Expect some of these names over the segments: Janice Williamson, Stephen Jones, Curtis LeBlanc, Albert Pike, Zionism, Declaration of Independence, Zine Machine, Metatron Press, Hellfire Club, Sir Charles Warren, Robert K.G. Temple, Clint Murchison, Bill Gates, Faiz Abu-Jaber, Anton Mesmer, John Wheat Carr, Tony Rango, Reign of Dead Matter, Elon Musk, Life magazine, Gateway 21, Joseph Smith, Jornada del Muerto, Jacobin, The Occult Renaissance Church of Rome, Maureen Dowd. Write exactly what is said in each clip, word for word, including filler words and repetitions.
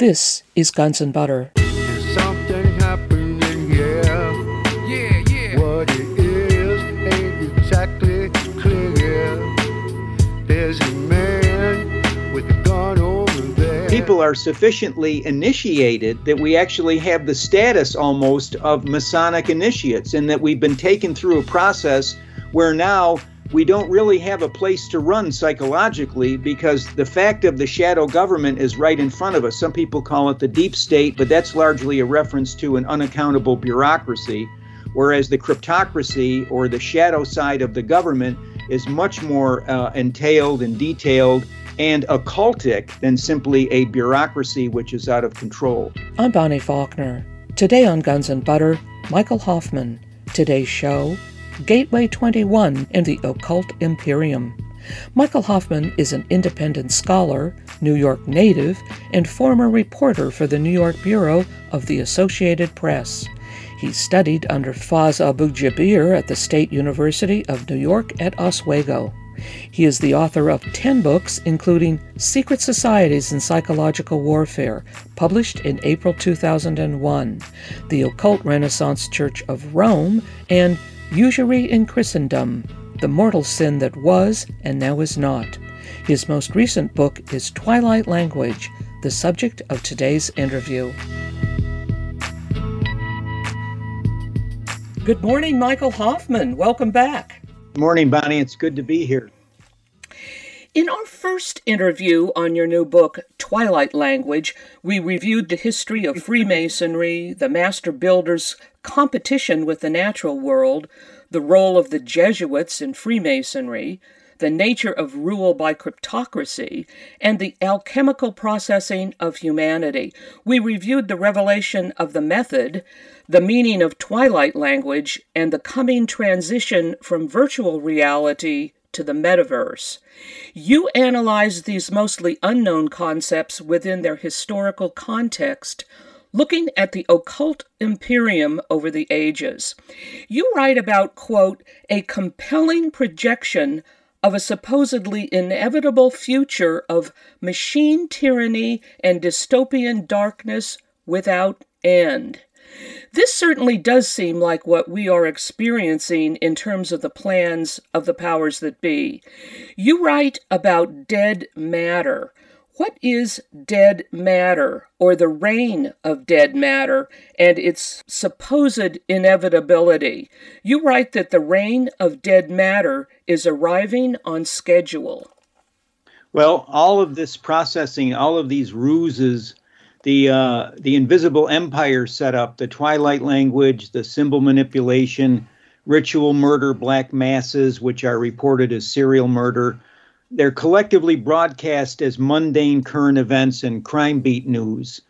This is Guns and Butter. There's something happening, yeah. Yeah, yeah. What it is ain't exactly clear. There's a man with a gun over there. People are sufficiently initiated that we actually have the status almost of Masonic initiates, and that we've been taken through a process where now we don't really have a place to run psychologically, because the fact of the shadow government is right in front of us. Some people call it the deep state, but that's largely a reference to an unaccountable bureaucracy, whereas the cryptocracy, or the shadow side of the government, is much more uh, entailed and detailed and occultic than simply a bureaucracy which is out of control. I'm Bonnie Faulkner. Today on Guns and Butter, Michael Hoffman. Today's show: Gateway twenty-one and the Occult Imperium. Michael Hoffman is an independent scholar, New York native, and former reporter for the New York Bureau of the Associated Press. He studied under Faiz Abu-Jaber at the State University of New York at Oswego. He is the author of ten books, including Secret Societies in Psychological Warfare, published in April two thousand one, The Occult Renaissance Church of Rome, and Usury in Christendom, the mortal sin that was and now is not. His most recent book is Twilight Language, the subject of today's interview. Good morning, Michael Hoffman. Welcome back. Morning, Bonnie. It's good to be here. In our first interview on your new book, Twilight Language, we reviewed the history of Freemasonry, the master builders' competition with the natural world, the role of the Jesuits in Freemasonry, the nature of rule by cryptocracy, and the alchemical processing of humanity. We reviewed the revelation of the method, the meaning of Twilight Language, and the coming transition from virtual reality to the metaverse. You analyze these mostly unknown concepts within their historical context, looking at the occult imperium over the ages. You write about, quote, a compelling projection of a supposedly inevitable future of machine tyranny and dystopian darkness without end. This certainly does seem like what we are experiencing in terms of the plans of the powers that be. You write about dead matter. What is dead matter, or the reign of dead matter, and its supposed inevitability? You write that the reign of dead matter is arriving on schedule. Well, all of this processing, all of these ruses, The uh, the invisible empire setup, the Twilight Language, the symbol manipulation, ritual murder, black masses, which are reported as serial murder, they're collectively broadcast as mundane current events and crime beat news.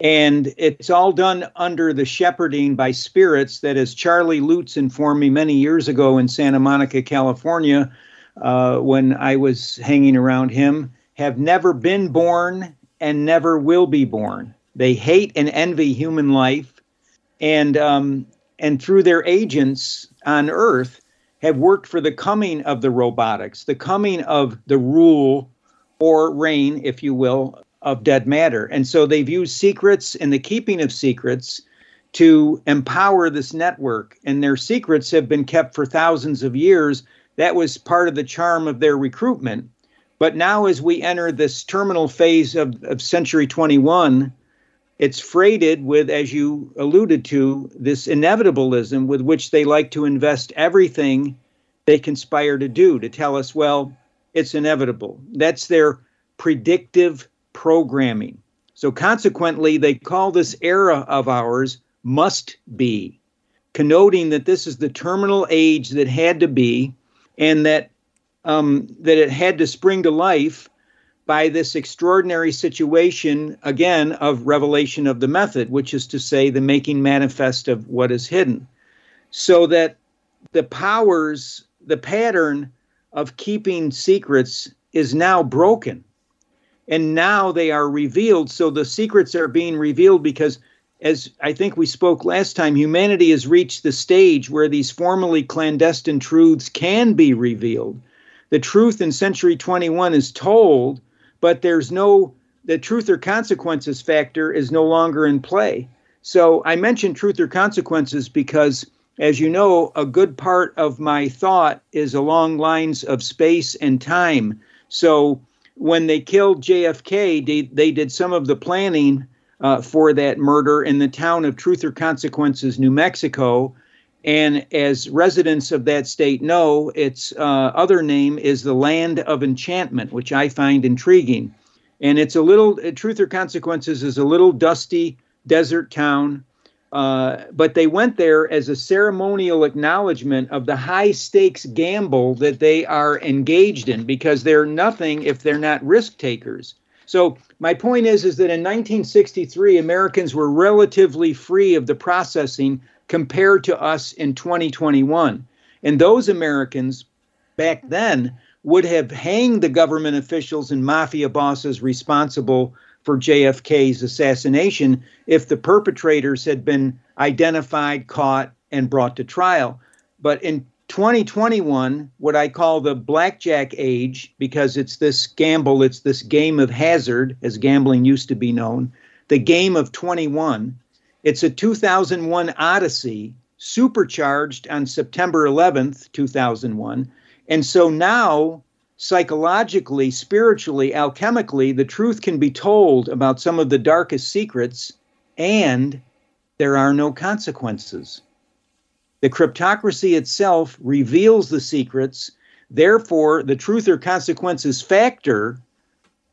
And it's all done under the shepherding by spirits that, as Charlie Lutz informed me many years ago in Santa Monica, California, uh, when I was hanging around him, have never been born and never will be born. They hate and envy human life, and um, and through their agents on Earth have worked for the coming of the robotics, the coming of the rule or reign, if you will, of dead matter. And so they've used secrets and the keeping of secrets to empower this network, and their secrets have been kept for thousands of years. That was part of the charm of their recruitment. But now, as we enter this terminal phase of, of century twenty-one, it's freighted with, as you alluded to, this inevitableism with which they like to invest everything they conspire to do, to tell us, well, it's inevitable. That's their predictive programming. So consequently, they call this era of ours must be, connoting that this is the terminal age that had to be, and that Um, that it had to spring to life by this extraordinary situation, again, of revelation of the method, which is to say the making manifest of what is hidden. So that the powers, the pattern of keeping secrets is now broken. And now they are revealed. So the secrets are being revealed because, as I think we spoke last time, humanity has reached the stage where these formerly clandestine truths can be revealed. The truth in century twenty-one is told, but there's no the truth or consequences factor is no longer in play. So I mentioned truth or consequences because, as you know, a good part of my thought is along lines of space and time. So when they killed J F K, they, they did some of the planning uh, for that murder in the town of Truth or Consequences, New Mexico. And as residents of that state know, its uh, other name is the Land of Enchantment, which I find intriguing. And it's a little, uh, Truth or Consequences is a little dusty desert town, uh, but they went there as a ceremonial acknowledgement of the high-stakes gamble that they are engaged in, because they're nothing if they're not risk-takers. So my point is, is that in nineteen sixty-three, Americans were relatively free of the processing compared to us in twenty twenty-one. And those Americans back then would have hanged the government officials and mafia bosses responsible for J F K's assassination if the perpetrators had been identified, caught, and brought to trial. But in twenty twenty-one, what I call the blackjack age, because it's this gamble, it's this game of hazard, as gambling used to be known, the game of twenty-one, it's a two thousand one odyssey supercharged on September eleventh, two thousand one. And so now, psychologically, spiritually, alchemically, the truth can be told about some of the darkest secrets, and there are no consequences. The cryptocracy itself reveals the secrets. Therefore, the truth or consequences factor,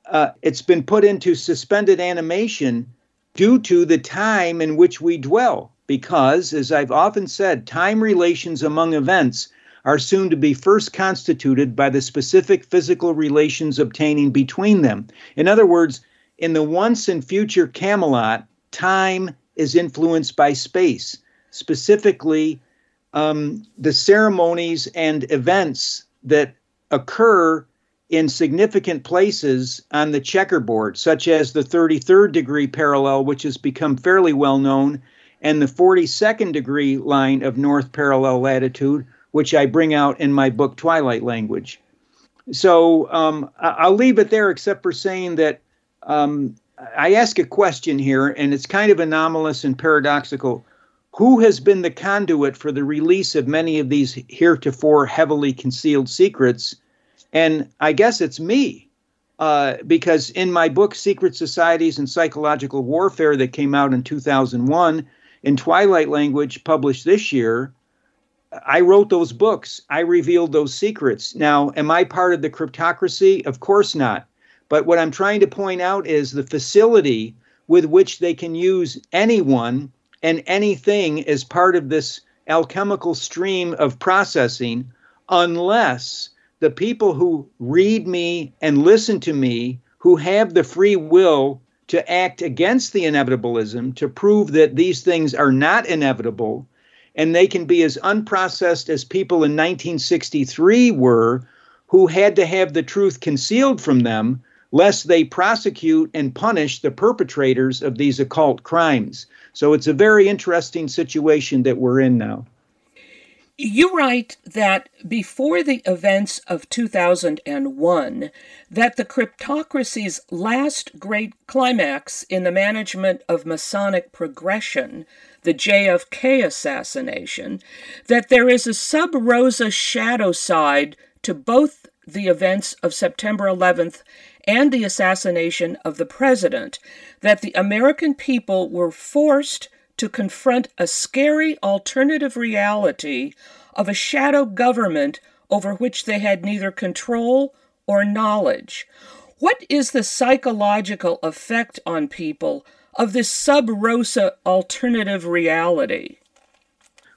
uh, it's been put into suspended animation due to the time in which we dwell, because, as I've often said, time relations among events are soon to be first constituted by the specific physical relations obtaining between them. In other words, in the once and future Camelot, time is influenced by space, specifically um, the ceremonies and events that occur in significant places on the checkerboard, such as the thirty-third degree parallel, which has become fairly well known, and the forty-second degree line of north parallel latitude, which I bring out in my book, Twilight Language. So um, I'll leave it there, except for saying that um, I ask a question here, and it's kind of anomalous and paradoxical. Who has been the conduit for the release of many of these heretofore heavily concealed secrets? And I guess it's me, uh, because in my book, Secret Societies in Psychological Warfare, that came out in two thousand one, in Twilight Language, published this year, I wrote those books. I revealed those secrets. Now, am I part of the cryptocracy? Of course not. But what I'm trying to point out is the facility with which they can use anyone and anything as part of this alchemical stream of processing, unless the people who read me and listen to me, who have the free will to act against the inevitabilism, to prove that these things are not inevitable, and they can be as unprocessed as people in nineteen sixty-three were, who had to have the truth concealed from them, lest they prosecute and punish the perpetrators of these occult crimes. So it's a very interesting situation that we're in now. You write that before the events of two thousand one, that the cryptocracy's last great climax in the management of Masonic progression, the J F K assassination, that there is a sub rosa shadow side to both the events of September eleventh and the assassination of the president, that the American people were forced to confront a scary alternative reality of a shadow government over which they had neither control or knowledge. What is the psychological effect on people of this sub rosa alternative reality?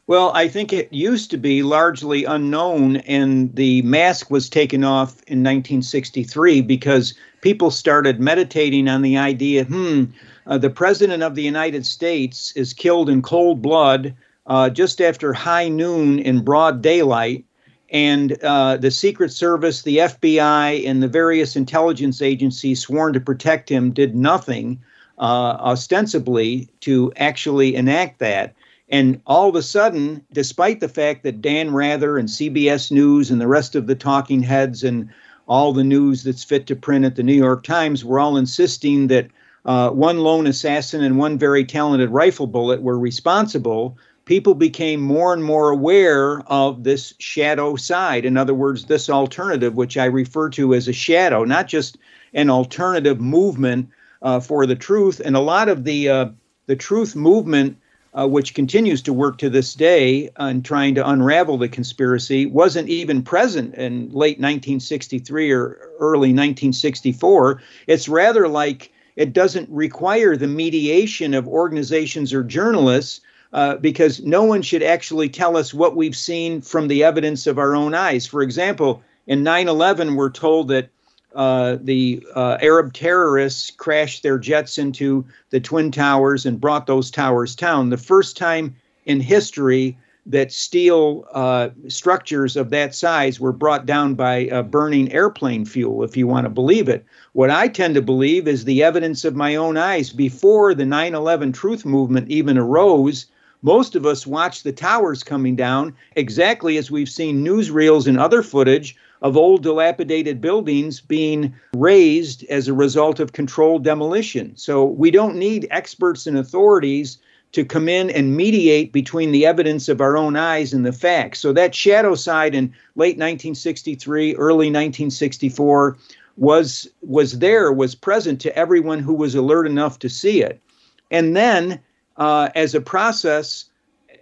Well, I think it used to be largely unknown, and the mask was taken off in nineteen sixty-three because people started meditating on the idea, hmm, uh, the president of the United States is killed in cold blood uh, just after high noon in broad daylight, and uh, the Secret Service, the F B I, and the various intelligence agencies sworn to protect him did nothing Uh, ostensibly to actually enact that. And all of a sudden, despite the fact that Dan Rather and C B S News and the rest of the talking heads and all the news that's fit to print at the New York Times were all insisting that uh, one lone assassin and one very talented rifle bullet were responsible, people became more and more aware of this shadow side. In other words, this alternative, which I refer to as a shadow, not just an alternative movement uh, for the truth. And a lot of the uh, the truth movement, uh, which continues to work to this day on trying to unravel the conspiracy, wasn't even present in late nineteen sixty-three or early nineteen sixty-four. It's rather like it doesn't require the mediation of organizations or journalists, Uh, because no one should actually tell us what we've seen from the evidence of our own eyes. For example, in nine eleven, we're told that uh, the uh, Arab terrorists crashed their jets into the Twin Towers and brought those towers down. The first time in history that steel uh, structures of that size were brought down by uh, burning airplane fuel, if you want to believe it. What I tend to believe is the evidence of my own eyes. Before the nine eleven truth movement even arose, most of us watched the towers coming down exactly as we've seen newsreels and other footage of old dilapidated buildings being razed as a result of controlled demolition. So we don't need experts and authorities to come in and mediate between the evidence of our own eyes and the facts. So that shadow side in late nineteen sixty-three, early nineteen sixty-four was, was there, was present to everyone who was alert enough to see it. And then Uh, as a process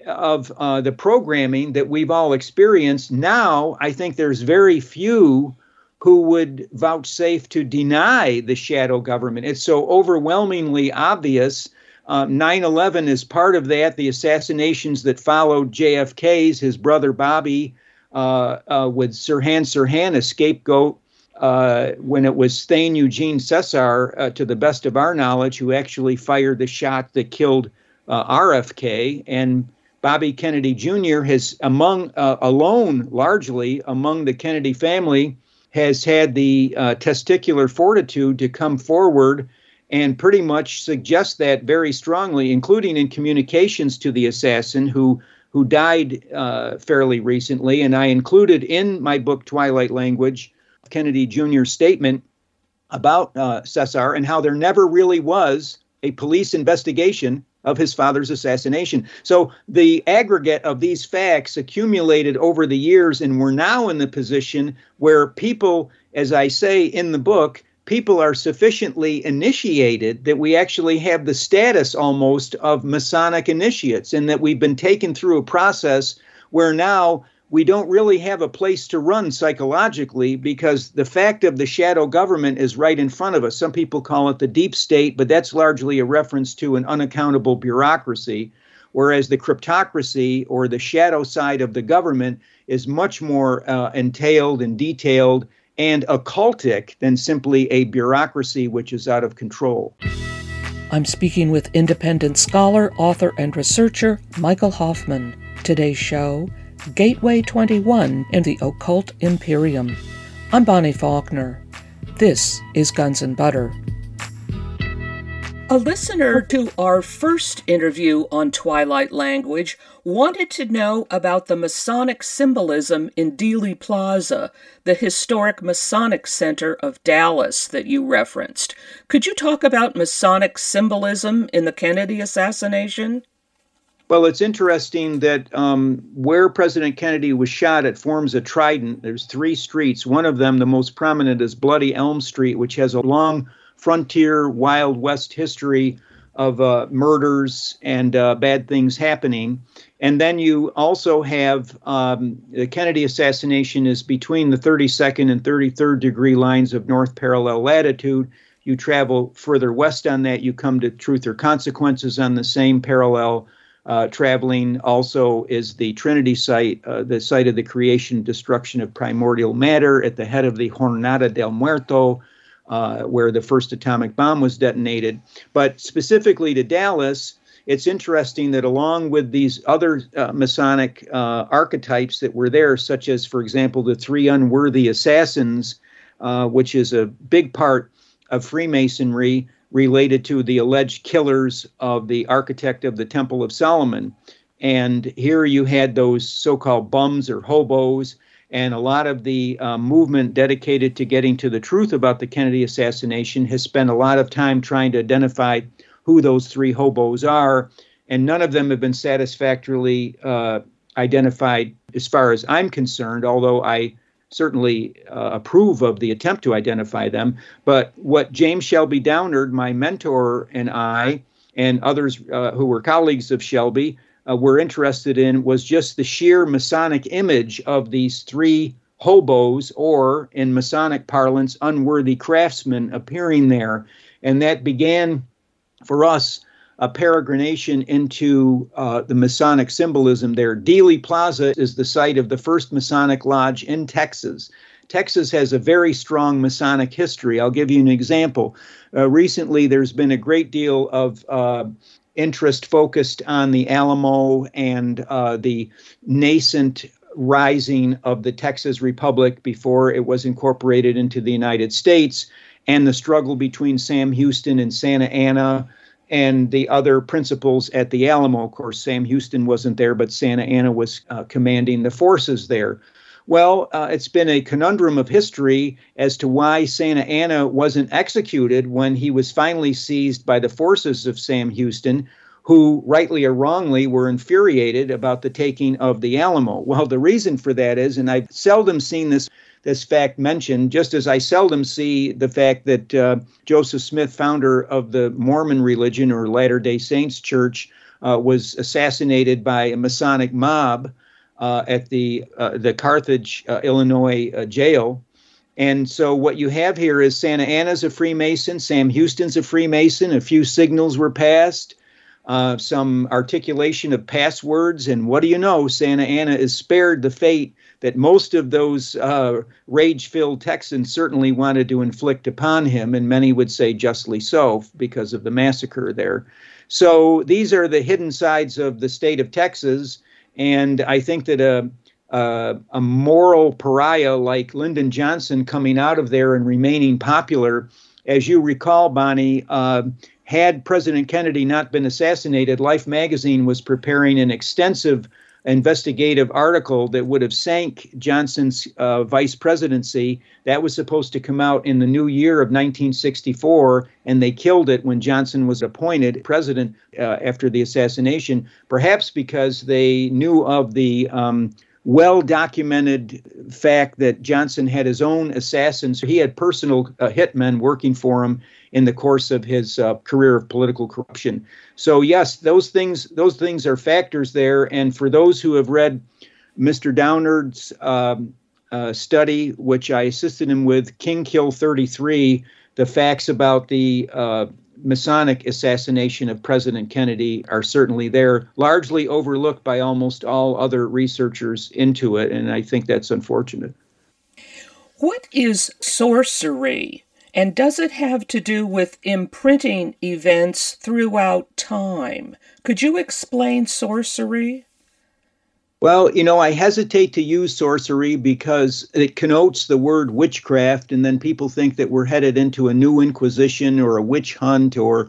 of uh, the programming that we've all experienced now, I think there's very few who would vouchsafe to deny the shadow government. It's so overwhelmingly obvious. Um, nine eleven is part of that. The assassinations that followed J F K's, his brother Bobby, uh, uh, with Sirhan Sirhan, a scapegoat, Uh, when it was Thane Eugene Cesar, uh, to the best of our knowledge, who actually fired the shot that killed uh, R F K, and Bobby Kennedy Junior has, among uh, alone largely among the Kennedy family, has had the uh, testicular fortitude to come forward and pretty much suggest that very strongly, including in communications to the assassin who who died uh, fairly recently. And I included in my book Twilight Language Kennedy Junior's statement about uh, Cesar and how there never really was a police investigation of his father's assassination. So the aggregate of these facts accumulated over the years, and we're now in the position where people, as I say in the book, people are sufficiently initiated that we actually have the status almost of Masonic initiates, and that we've been taken through a process where now we don't really have a place to run psychologically, because the fact of the shadow government is right in front of us. Some people call it the deep state, but that's largely a reference to an unaccountable bureaucracy, whereas the cryptocracy or the shadow side of the government is much more uh, entailed and detailed and occultic than simply a bureaucracy which is out of control. I'm speaking with independent scholar, author, and researcher Michael Hoffman. Today's show, Gateway twenty-one in the Occult Imperium. I'm Bonnie Faulkner. This is Guns and Butter. A listener to our first interview on Twilight Language wanted to know about the Masonic symbolism in Dealey Plaza, the historic Masonic Center of Dallas that you referenced. Could you talk about Masonic symbolism in the Kennedy assassination? Well, it's interesting that um, where President Kennedy was shot, it forms a trident. There's three streets. One of them, the most prominent, is Bloody Elm Street, which has a long frontier Wild West history of uh, murders and uh, bad things happening. And then you also have um, the Kennedy assassination is between the thirty-second and thirty-third degree lines of north parallel latitude. You travel further west on that, you come to Truth or Consequences on the same parallel. Uh, traveling also is the Trinity site, uh, the site of the creation, destruction of primordial matter at the head of the Jornada del Muerto, uh, where the first atomic bomb was detonated. But specifically to Dallas, it's interesting that along with these other uh, Masonic uh, archetypes that were there, such as, for example, the three unworthy assassins, uh, which is a big part of Freemasonry, related to the alleged killers of the architect of the Temple of Solomon. And here you had those so-called bums or hobos, and a lot of the uh, movement dedicated to getting to the truth about the Kennedy assassination has spent a lot of time trying to identify who those three hobos are, and none of them have been satisfactorily uh, identified as far as I'm concerned, although I certainly uh, approve of the attempt to identify them. But what James Shelby Downard, my mentor, and I, and others uh, who were colleagues of Shelby, uh, were interested in was just the sheer Masonic image of these three hobos, or in Masonic parlance, unworthy craftsmen appearing there. And that began for us a peregrination into uh, the Masonic symbolism there. Dealey Plaza is the site of the first Masonic lodge in Texas. Texas has a very strong Masonic history. I'll give you an example. Uh, recently, there's been a great deal of uh, interest focused on the Alamo and uh, the nascent rising of the Texas Republic before it was incorporated into the United States, and the struggle between Sam Houston and Santa Anna and the other principals at the Alamo. Of course, Sam Houston wasn't there, but Santa Anna was uh, commanding the forces there. Well, uh, it's been a conundrum of history as to why Santa Anna wasn't executed when he was finally seized by the forces of Sam Houston, who, rightly or wrongly, were infuriated about the taking of the Alamo. Well, the reason for that is, and I've seldom seen this This fact mentioned, just as I seldom see the fact that uh, Joseph Smith, founder of the Mormon religion or Latter-day Saints Church, uh, was assassinated by a Masonic mob uh, at the uh, the Carthage, uh, Illinois uh, jail. And so what you have here is Santa Anna's a Freemason, Sam Houston's a Freemason, a few signals were passed, uh, some articulation of passwords, and what do you know, Santa Anna is spared the fate that most of those uh, rage-filled Texans certainly wanted to inflict upon him, and many would say justly so because of the massacre there. So these are the hidden sides of the state of Texas, and I think that a, a, a moral pariah like Lyndon Johnson coming out of there and remaining popular, as you recall, Bonnie, uh, had President Kennedy not been assassinated, Life magazine was preparing an extensive investigative article that would have sank Johnson's uh, vice presidency. That was supposed to come out in the new year of nineteen sixty-four, and they killed it when Johnson was appointed president uh, after the assassination, perhaps because they knew of the um, well-documented fact that Johnson had his own assassins. He had personal uh, hitmen working for him in the course of his uh, career of political corruption. So yes, those things those things are factors there. And for those who have read Mister Downard's um, uh, study, which I assisted him with, King Kill thirty-three, the facts about the uh, Masonic assassination of President Kennedy are certainly there, largely overlooked by almost all other researchers into it, and I think that's unfortunate. What is sorcery, and does it have to do with imprinting events throughout time? Could you explain sorcery? Well, you know, I hesitate to use sorcery because it connotes the word witchcraft, and then people think that we're headed into a new inquisition or a witch hunt, or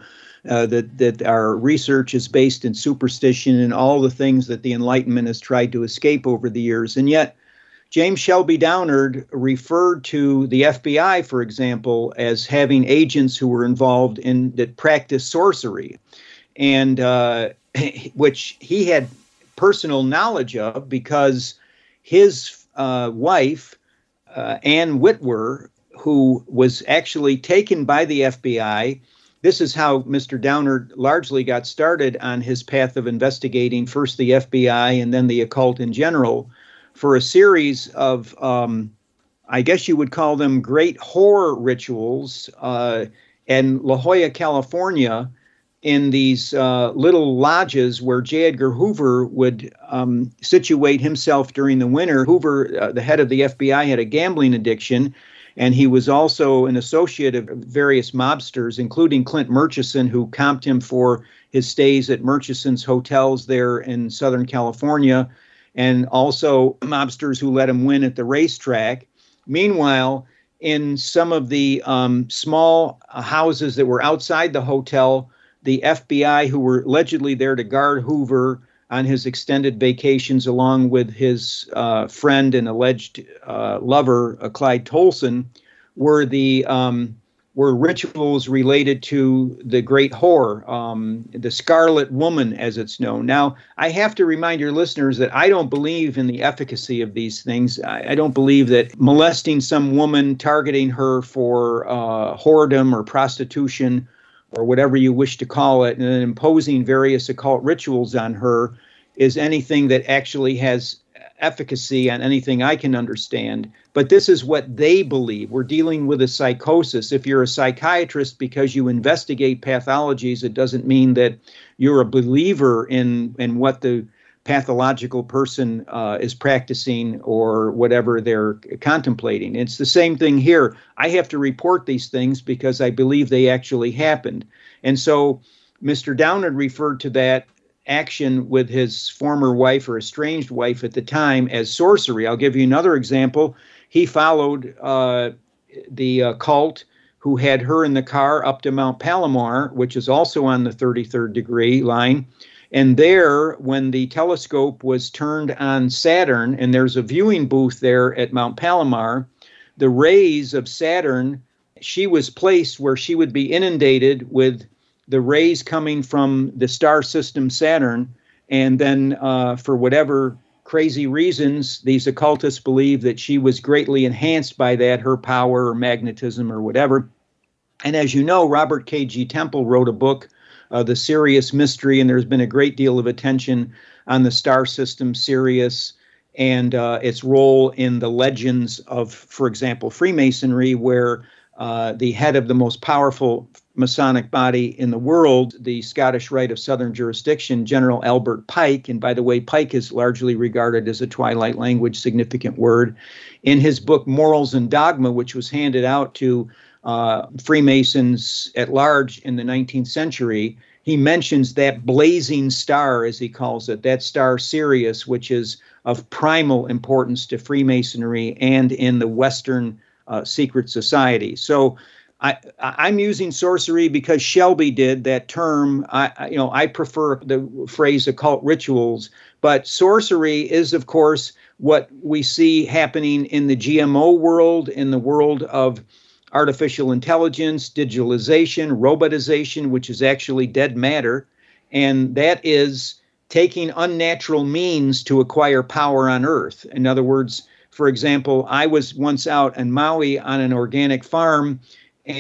uh, that, that our research is based in superstition and all the things that the Enlightenment has tried to escape over the years. And yet, James Shelby Downard referred to the F B I, for example, as having agents who were involved in that practice sorcery, and uh, which he had personal knowledge of because his uh, wife, uh, Ann Whitwer, who was actually taken by the F B I. This is how Mister Downard largely got started on his path of investigating first the F B I and then the occult in general, for a series of, um, I guess you would call them great horror rituals uh, in La Jolla, California, in these uh, little lodges where J. Edgar Hoover would um, situate himself during the winter. Hoover, uh, the head of the F B I, had a gambling addiction, and he was also an associate of various mobsters, including Clint Murchison, who comped him for his stays at Murchison's hotels there in Southern California, and also mobsters who let him win at the racetrack. Meanwhile, in some of the um, small houses that were outside the hotel, the F B I, who were allegedly there to guard Hoover, on his extended vacations along with his uh, friend and alleged uh, lover, uh, Clyde Tolson, were the um, were rituals related to the Great Whore, um, the Scarlet Woman, as it's known. Now, I have to remind your listeners that I don't believe in the efficacy of these things. I, I don't believe that molesting some woman, targeting her for uh, whoredom or prostitution or whatever you wish to call it, and then imposing various occult rituals on her is anything that actually has efficacy on anything I can understand. But this is what they believe. We're dealing with a psychosis. If you're a psychiatrist, because you investigate pathologies, it doesn't mean that you're a believer in, in what the pathological person uh, is practicing or whatever they're contemplating. It's the same thing here. I have to report these things because I believe they actually happened. And so Mister Downard referred to that action with his former wife or estranged wife at the time as sorcery. I'll give you another example. He followed uh, the uh, cult who had her in the car up to Mount Palomar, which is also on the thirty-third degree line. And there, when the telescope was turned on Saturn, and there's a viewing booth there at Mount Palomar, the rays of Saturn, she was placed where she would be inundated with the rays coming from the star system Saturn. And then uh, for whatever crazy reasons, these occultists believe that she was greatly enhanced by that, her power or magnetism or whatever. And as you know, Robert K G Temple wrote a book, Uh, the Sirius Mystery, and there's been a great deal of attention on the star system Sirius and uh, its role in the legends of, for example, Freemasonry, where uh, the head of the most powerful Masonic body in the world, the Scottish Rite of Southern Jurisdiction, General Albert Pike, and by the way, Pike is largely regarded as a Twilight Language significant word, in his book Morals and Dogma, which was handed out to Uh, Freemasons at large in the nineteenth century, he mentions that blazing star, as he calls it, that star Sirius, which is of primal importance to Freemasonry and in the Western uh, secret society. So I, I'm using sorcery because Shelby did that term. I, you know, I prefer the phrase occult rituals, but sorcery is, of course, what we see happening in the G M O world, in the world of artificial intelligence, digitalization, robotization, which is actually dead matter. And that is taking unnatural means to acquire power on Earth. In other words, for example, I was once out in Maui on an organic farm,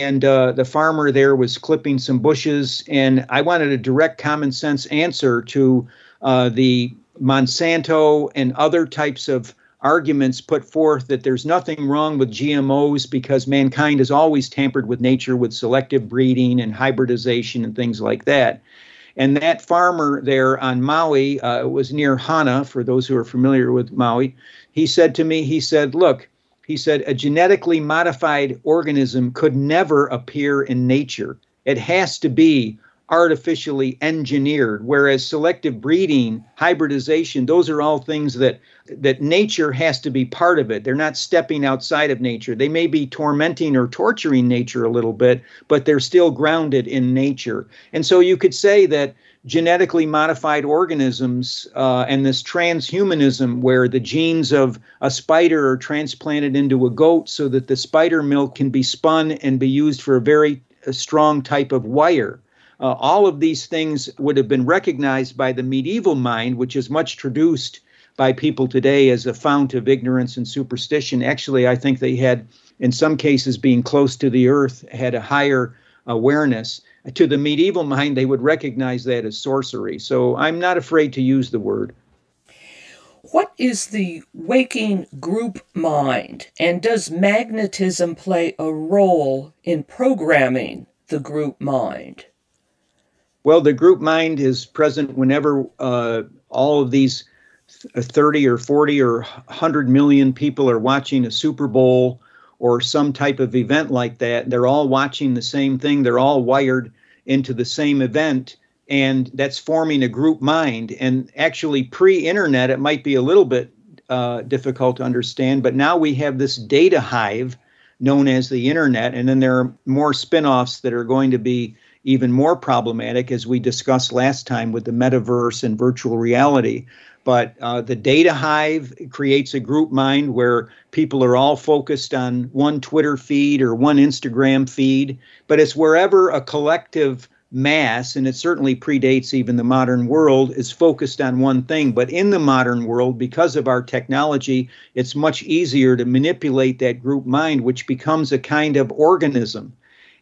and uh, the farmer there was clipping some bushes, and I wanted a direct common sense answer to uh, the Monsanto and other types of arguments put forth that there's nothing wrong with G M Os because mankind has always tampered with nature with selective breeding and hybridization and things like that. And that farmer there on Maui, uh, was near Hana, for those who are familiar with Maui, he said to me, he said, look, he said, a genetically modified organism could never appear in nature. It has to be artificially engineered, whereas selective breeding, hybridization, those are all things that that nature has to be part of it. They're not stepping outside of nature. They may be tormenting or torturing nature a little bit, but they're still grounded in nature. And so you could say that genetically modified organisms uh, and this transhumanism where the genes of a spider are transplanted into a goat so that the spider milk can be spun and be used for a very uh, strong type of wire. Uh, all of these things would have been recognized by the medieval mind, which is much traduced by people today as a fount of ignorance and superstition. Actually, I think they had, in some cases, being close to the earth, had a higher awareness. To the medieval mind, they would recognize that as sorcery. So I'm not afraid to use the word. What is the waking group mind, and does magnetism play a role in programming the group mind? Well, the group mind is present whenever uh, all of these thirty or forty or one hundred million people are watching a Super Bowl or some type of event like that. They're all watching the same thing. They're all wired into the same event, and that's forming a group mind. And actually, pre-internet, it might be a little bit uh, difficult to understand, but now we have this data hive known as the internet, and then there are more spin-offs that are going to be even more problematic, as we discussed last time with the metaverse and virtual reality. But uh, the data hive creates a group mind where people are all focused on one Twitter feed or one Instagram feed. But it's wherever a collective mass, and it certainly predates even the modern world, is focused on one thing. But in the modern world, because of our technology, it's much easier to manipulate that group mind, which becomes a kind of organism.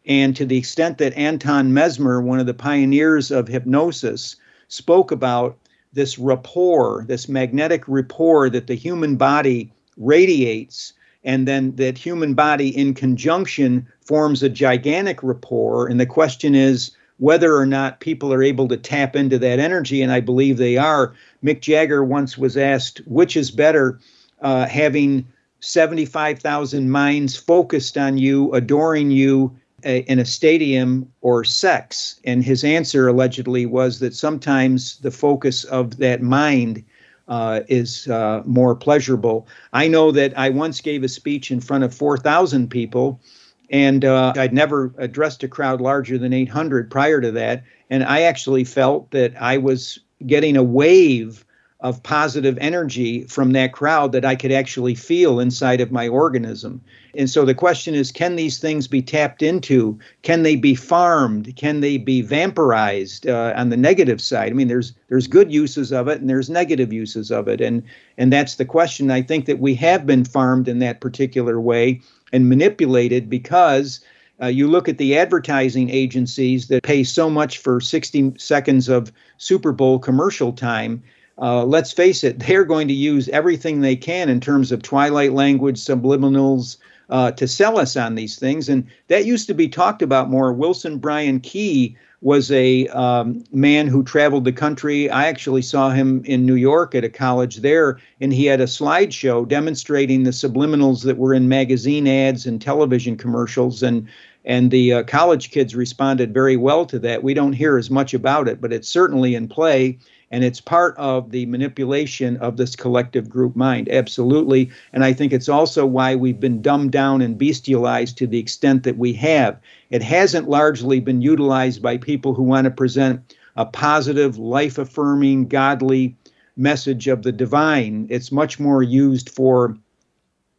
And to the extent that Anton Mesmer, one of the pioneers of hypnosis, spoke about this rapport, this magnetic rapport that the human body radiates, and then that human body in conjunction forms a gigantic rapport. And the question is whether or not people are able to tap into that energy, and I believe they are. Mick Jagger once was asked, which is better, uh, having seventy-five thousand minds focused on you, adoring you, a, in a stadium, or sex? And his answer allegedly was that sometimes the focus of that mind uh, is uh, more pleasurable. I know that I once gave a speech in front of four thousand people, and uh, I'd never addressed a crowd larger than eight hundred prior to that. And I actually felt that I was getting a wave of positive energy from that crowd that I could actually feel inside of my organism. And so the question is, can these things be tapped into? Can they be farmed? Can they be vampirized uh, on the negative side? I mean, there's there's good uses of it and there's negative uses of it. And, and that's the question. I think that we have been farmed in that particular way and manipulated, because Uh, you look at the advertising agencies that pay so much for sixty seconds of Super Bowl commercial time. Uh, let's face it, they're going to use everything they can in terms of Twilight language, subliminals, uh, to sell us on these things. And that used to be talked about more. Wilson Bryan Key was a um, man who traveled the country. I actually saw him in New York at a college there, and he had a slideshow demonstrating the subliminals that were in magazine ads and television commercials, and and the uh, college kids responded very well to that. We don't hear as much about it, but it's certainly in play, and it's part of the manipulation of this collective group mind, absolutely. And I think it's also why we've been dumbed down and bestialized to the extent that we have. It hasn't largely been utilized by people who want to present a positive, life-affirming, godly message of the divine. It's much more used for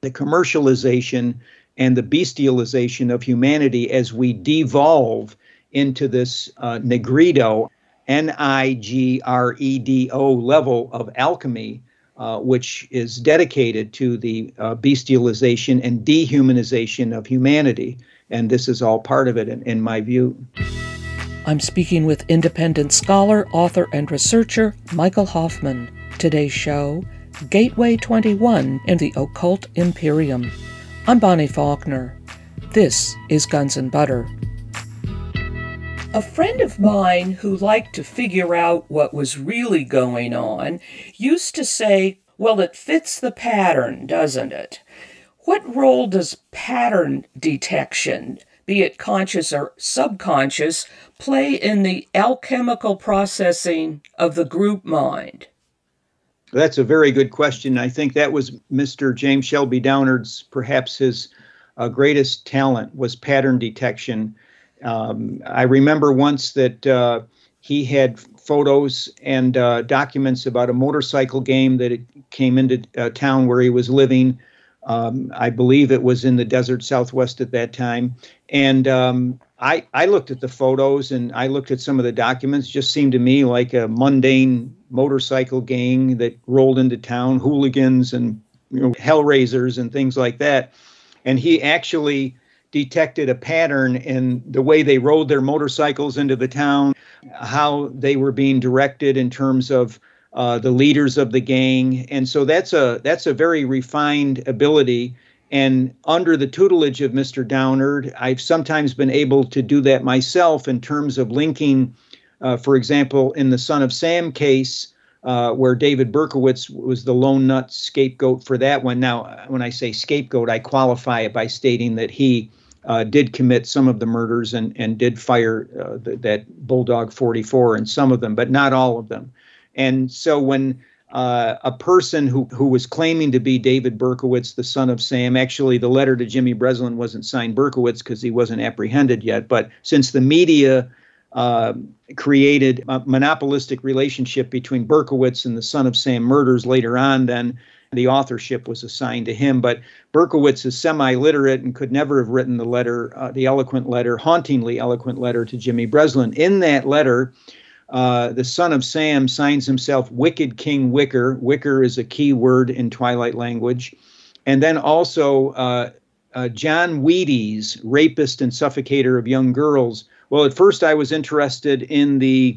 the commercialization and the bestialization of humanity as we devolve into this uh, nigredo, N I G R E D O level of alchemy, uh, which is dedicated to the uh, bestialization and dehumanization of humanity. And this is all part of it, in, in my view. I'm speaking with independent scholar, author, and researcher Michael Hoffman. Today's show, Gateway twenty-one in the Occult Imperium. I'm Bonnie Faulkner. This is Guns and Butter. A friend of mine who liked to figure out what was really going on used to say, well, it fits the pattern, doesn't it? What role does pattern detection, be it conscious or subconscious, play in the alchemical processing of the group mind? That's a very good question. I think that was Mister James Shelby Downard's, perhaps his uh, greatest talent, was pattern detection. Um, I remember once that uh, he had photos and uh, documents about a motorcycle game that came into uh, town where he was living. Um, I believe it was in the desert Southwest at that time. And um, I, I looked at the photos and I looked at some of the documents. It just seemed to me like a mundane motorcycle gang that rolled into town, hooligans and, you know, hellraisers and things like that. And he actually detected a pattern in the way they rode their motorcycles into the town, how they were being directed in terms of uh, the leaders of the gang. And so that's a that's a very refined ability. And under the tutelage of Mister Downard, I've sometimes been able to do that myself in terms of linking, uh, for example, in the Son of Sam case, uh, where David Berkowitz was the lone nut scapegoat for that one. Now, when I say scapegoat, I qualify it by stating that he uh, did commit some of the murders and, and did fire uh, th- that Bulldog forty-four in some of them, but not all of them. And so when Uh, a person who, who was claiming to be David Berkowitz, the Son of Sam. Actually, the letter to Jimmy Breslin wasn't signed Berkowitz because he wasn't apprehended yet. But since the media uh, created a monopolistic relationship between Berkowitz and the Son of Sam murders. Later on, then the authorship was assigned to him. But Berkowitz is semi-literate and could never have written the letter, uh, the eloquent letter, hauntingly eloquent letter to Jimmy Breslin. In that letter, Uh, the Son of Sam signs himself Wicked King Wicker. Wicker is a key word in Twilight language. And then also uh, uh, John Wheaties, rapist and suffocator of young girls. Well, at first I was interested in the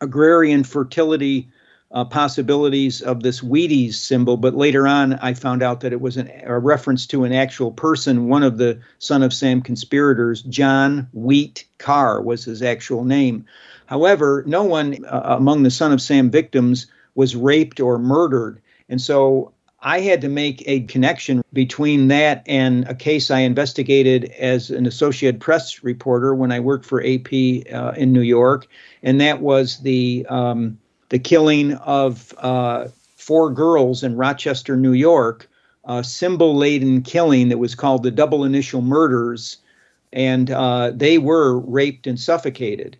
agrarian fertility uh, possibilities of this Wheaties symbol, but later on I found out that it was an, a reference to an actual person. One of the Son of Sam conspirators, John Wheat Carr, was his actual name. However, no one uh, among the Son of Sam victims was raped or murdered. And so I had to make a connection between that and a case I investigated as an Associated Press reporter when I worked for A P uh, in New York. And that was the um, the killing of uh, four girls in Rochester, New York, a symbol-laden killing that was called the Double Initial Murders. And uh, they were raped and suffocated.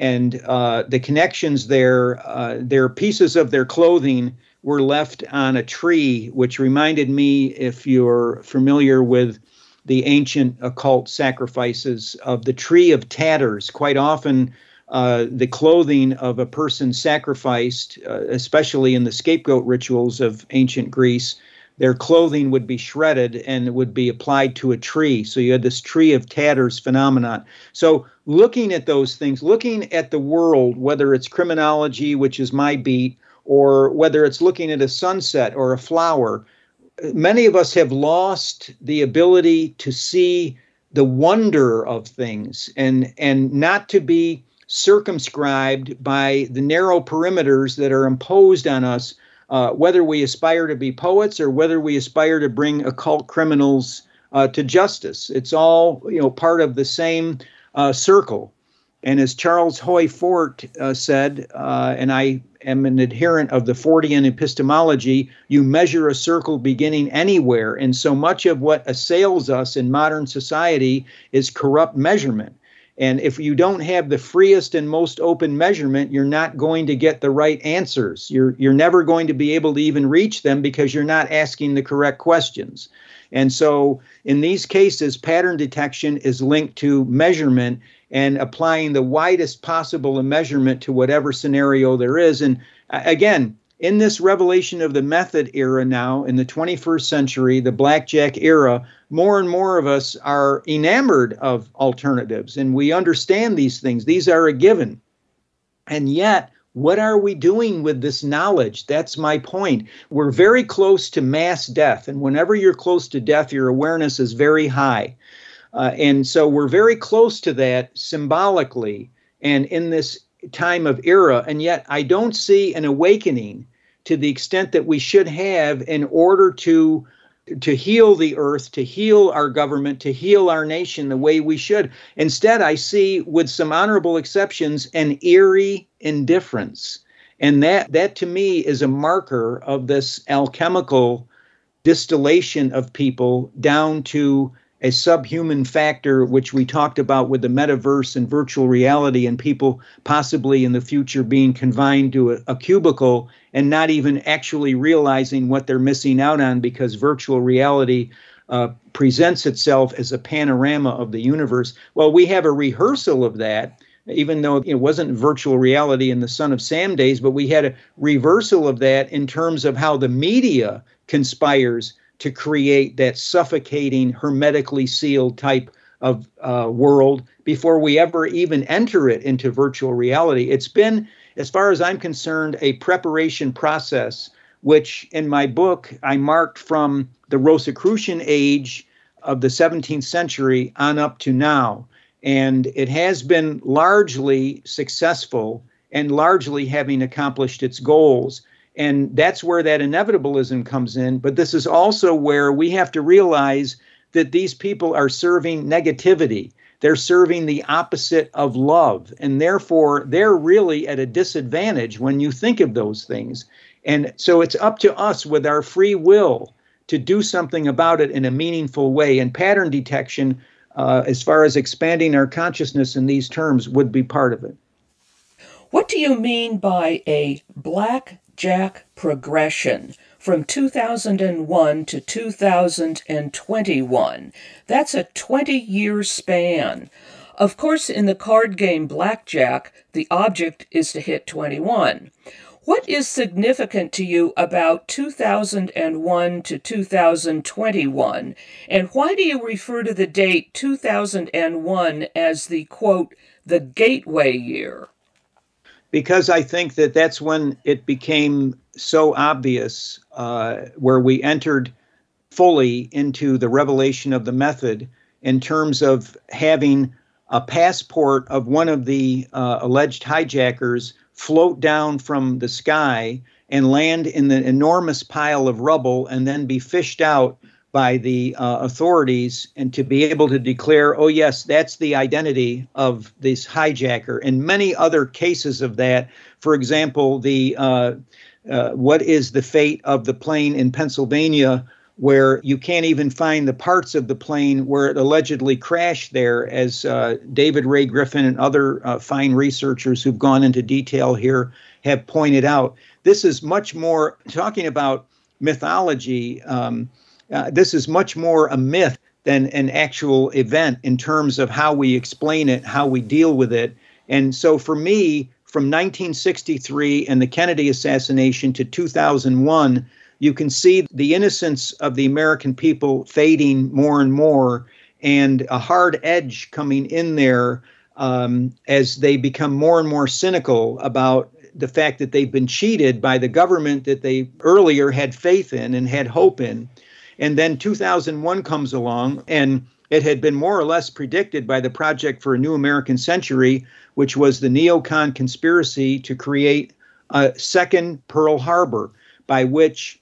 And uh, the connections there, uh, their pieces of their clothing were left on a tree, which reminded me, if you're familiar with the ancient occult sacrifices, of the Tree of Tatters. Quite often, uh, the clothing of a person sacrificed, uh, especially in the scapegoat rituals of ancient Greece, their clothing would be shredded and it would be applied to a tree. So you had this Tree of Tatters phenomenon. So looking at those things, looking at the world, whether it's criminology, which is my beat, or whether it's looking at a sunset or a flower, many of us have lost the ability to see the wonder of things and, and not to be circumscribed by the narrow perimeters that are imposed on us. Uh, whether we aspire to be poets or whether we aspire to bring occult criminals uh, to justice. It's all, you know, part of the same uh, circle. And as Charles Hoy Fort uh, said, uh, and I am an adherent of the Fortean epistemology, you measure a circle beginning anywhere. And so much of what assails us in modern society is corrupt measurement. And if you don't have the freest and most open measurement, you're not going to get the right answers. You're you're never going to be able to even reach them because you're not asking the correct questions. And so in these cases, pattern detection is linked to measurement and applying the widest possible measurement to whatever scenario there is. And again, in this revelation of the method era now, in the twenty-first century, the blackjack era, more and more of us are enamored of alternatives, and we understand these things. These are a given. And yet, what are we doing with this knowledge? That's my point. We're very close to mass death, and whenever you're close to death, your awareness is very high. Uh, and so we're very close to that symbolically and in this time of era, and yet I don't see an awakening to the extent that we should have in order to to heal the earth, to heal our government, to heal our nation the way we should. Instead, I see, with some honorable exceptions, an eerie indifference. And that, that to me is a marker of this alchemical distillation of people down to a subhuman factor, which we talked about with the metaverse and virtual reality and people possibly in the future being confined to a, a cubicle and not even actually realizing what they're missing out on because virtual reality uh, presents itself as a panorama of the universe. Well, we have a rehearsal of that, even though it wasn't virtual reality in the Son of Sam days, but we had a reversal of that in terms of how the media conspires to create that suffocating, hermetically sealed type of uh, world before we ever even enter it into virtual reality. It's been, as far as I'm concerned, a preparation process, which in my book, I marked from the Rosicrucian age of the seventeenth century on up to now. And it has been largely successful and largely having accomplished its goals. And that's where that inevitabilism comes in. But this is also where we have to realize that these people are serving negativity. They're serving the opposite of love. And therefore, they're really at a disadvantage when you think of those things. And so it's up to us with our free will to do something about it in a meaningful way. And pattern detection uh, as far as expanding our consciousness in these terms would be part of it. What do you mean by a blackjack progression from two thousand one to two thousand twenty-one? That's a twenty-year span. Of course, in the card game blackjack, the object is to hit twenty-one. What is significant to you about two thousand one to two thousand twenty-one, and why do you refer to the date two thousand one as the, quote, the gateway year? Because I think that that's when it became so obvious, uh, where we entered fully into the revelation of the method in terms of having a passport of one of the uh, alleged hijackers float down from the sky and land in the enormous pile of rubble and then be fished out by the uh, authorities, and to be able to declare, oh yes, that's the identity of this hijacker. And many other cases of that, for example, the uh, uh, what is the fate of the plane in Pennsylvania, where you can't even find the parts of the plane where it allegedly crashed there, as uh, David Ray Griffin and other uh, fine researchers who've gone into detail here have pointed out. This is much more, talking about mythology, um, uh, this is much more a myth than an actual event in terms of how we explain it, how we deal with it. And so for me, from nineteen sixty-three and the Kennedy assassination to two thousand one, you can see the innocence of the American people fading more and more, and a hard edge coming in there um, as they become more and more cynical about the fact that they've been cheated by the government that they earlier had faith in and had hope in. And then two thousand one comes along, and it had been more or less predicted by the Project for a New American Century, which was the neocon conspiracy to create a second Pearl Harbor, by which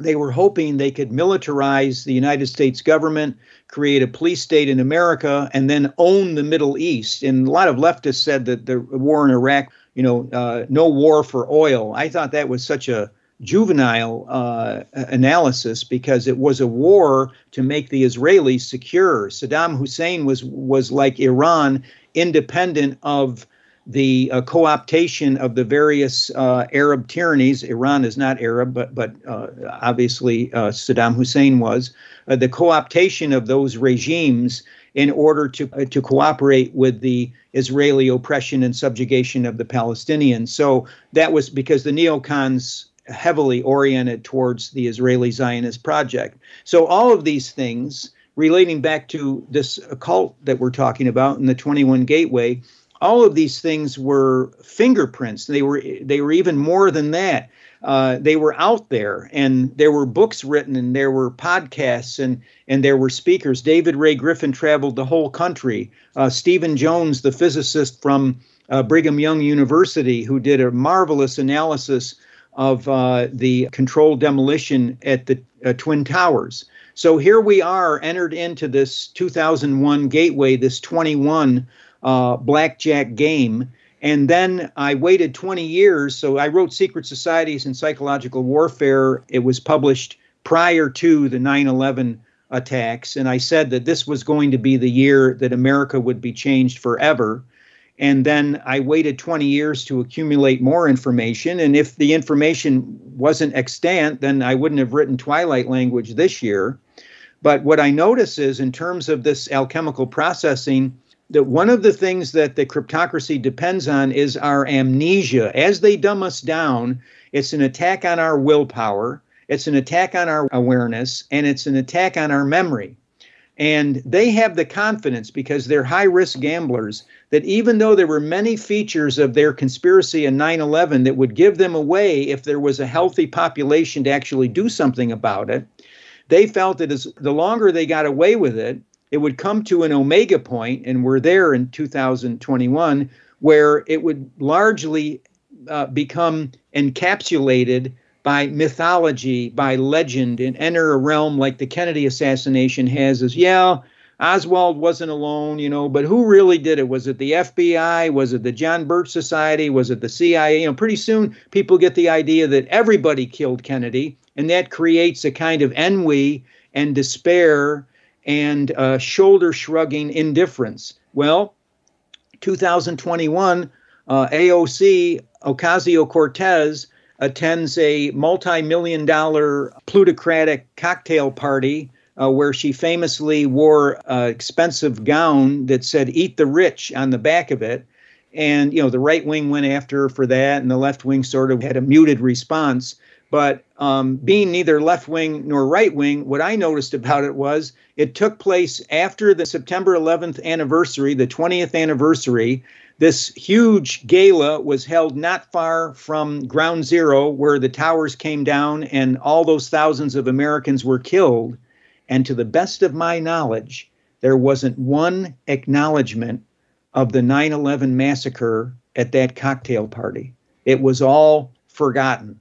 they were hoping they could militarize the United States government, create a police state in America, and then own the Middle East. And a lot of leftists said that the war in Iraq, you know, uh, no war for oil. I thought that was such a juvenile uh, analysis, because it was a war to make the Israelis secure. Saddam Hussein was was like Iran, independent of the uh, co-optation of the various uh, Arab tyrannies. Iran is not Arab, but but uh, obviously uh, Saddam Hussein was. Uh, the co-optation of those regimes in order to uh, to cooperate with the Israeli oppression and subjugation of the Palestinians. So that was because the neocons heavily oriented towards the Israeli Zionist project. So all of these things, relating back to this occult that we're talking about in the twenty-one Gateway, all of these things were fingerprints. They were they were even more than that. Uh, they were out there, and there were books written, and there were podcasts, and and there were speakers. David Ray Griffin traveled the whole country. Uh, Stephen Jones, the physicist from uh, Brigham Young University, who did a marvelous analysis of uh, the controlled demolition at the uh, Twin Towers. So here we are, entered into this two thousand one gateway, this twenty-one Uh, blackjack game. And then I waited twenty years. So I wrote Secret Societies in Psychological Warfare. It was published prior to the nine eleven attacks. And I said that this was going to be the year that America would be changed forever. And then I waited twenty years to accumulate more information. And if the information wasn't extant, then I wouldn't have written Twilight Language this year. But what I notice is, in terms of this alchemical processing, that one of the things that the cryptocracy depends on is our amnesia. As they dumb us down, it's an attack on our willpower, it's an attack on our awareness, and it's an attack on our memory. And they have the confidence, because they're high-risk gamblers, that even though there were many features of their conspiracy in nine eleven that would give them away if there was a healthy population to actually do something about it, they felt that as the longer they got away with it, it would come to an omega point, and we're there in two thousand twenty-one, where it would largely uh, become encapsulated by mythology, by legend, and enter a realm like the Kennedy assassination has, as, yeah, Oswald wasn't alone, you know, but who really did it? Was it the F B I? Was it the John Birch Society? Was it the C I A? You know, pretty soon people get the idea that everybody killed Kennedy, and that creates a kind of ennui and despair and uh, shoulder-shrugging indifference. Well, two thousand twenty-one, uh, A O C, Ocasio-Cortez, attends a multi-million dollar plutocratic cocktail party uh, where she famously wore an expensive gown that said, "Eat the rich" on the back of it. And, you know, the right wing went after her for that, and the left wing sort of had a muted response. But um, being neither left wing nor right wing, what I noticed about it was it took place after the September eleventh anniversary, the twentieth anniversary. This huge gala was held not far from Ground Zero, where the towers came down and all those thousands of Americans were killed. And to the best of my knowledge, there wasn't one acknowledgement of the nine eleven massacre at that cocktail party. It was all forgotten.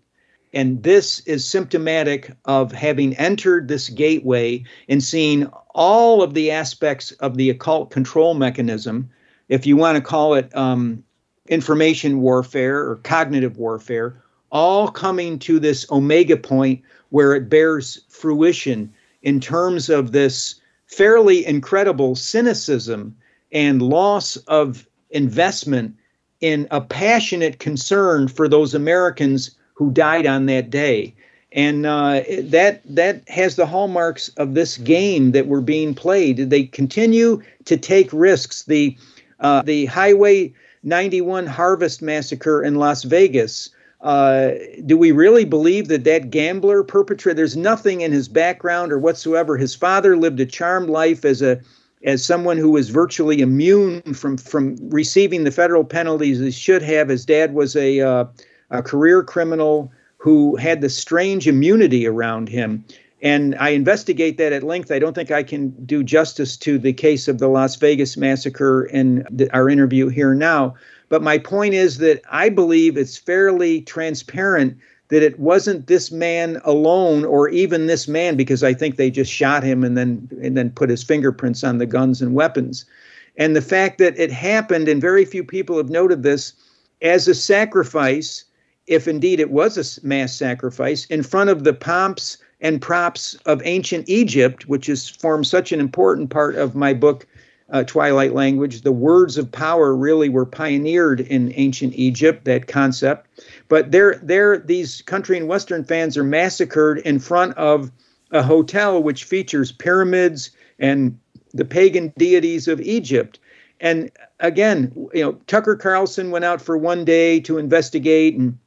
And this is symptomatic of having entered this gateway and seeing all of the aspects of the occult control mechanism, if you want to call it um, information warfare or cognitive warfare, all coming to this omega point where it bears fruition in terms of this fairly incredible cynicism and loss of investment in a passionate concern for those Americans who died on that day. And uh, that that has the hallmarks of this game that were being played. They continue to take risks. The uh, the Highway ninety-one Harvest Massacre in Las Vegas. Uh, do we really believe that that gambler perpetrator? There's nothing in his background or whatsoever. His father lived a charmed life as a as someone who was virtually immune from from receiving the federal penalties he should have. His dad was a uh, a career criminal who had this strange immunity around him. And I investigate that at length. I don't think I can do justice to the case of the Las Vegas massacre in the, our interview here now. But my point is that I believe it's fairly transparent that it wasn't this man alone, or even this man, because I think they just shot him and then and then put his fingerprints on the guns and weapons. And the fact that it happened, and very few people have noted this, as a sacrifice, if indeed it was a mass sacrifice, in front of the pomps and props of ancient Egypt, which has formed such an important part of my book, uh, Twilight Language. The words of power really were pioneered in ancient Egypt, that concept. But there, there, these country and Western fans are massacred in front of a hotel which features pyramids and the pagan deities of Egypt. And again, you know, Tucker Carlson went out for one day to investigate, and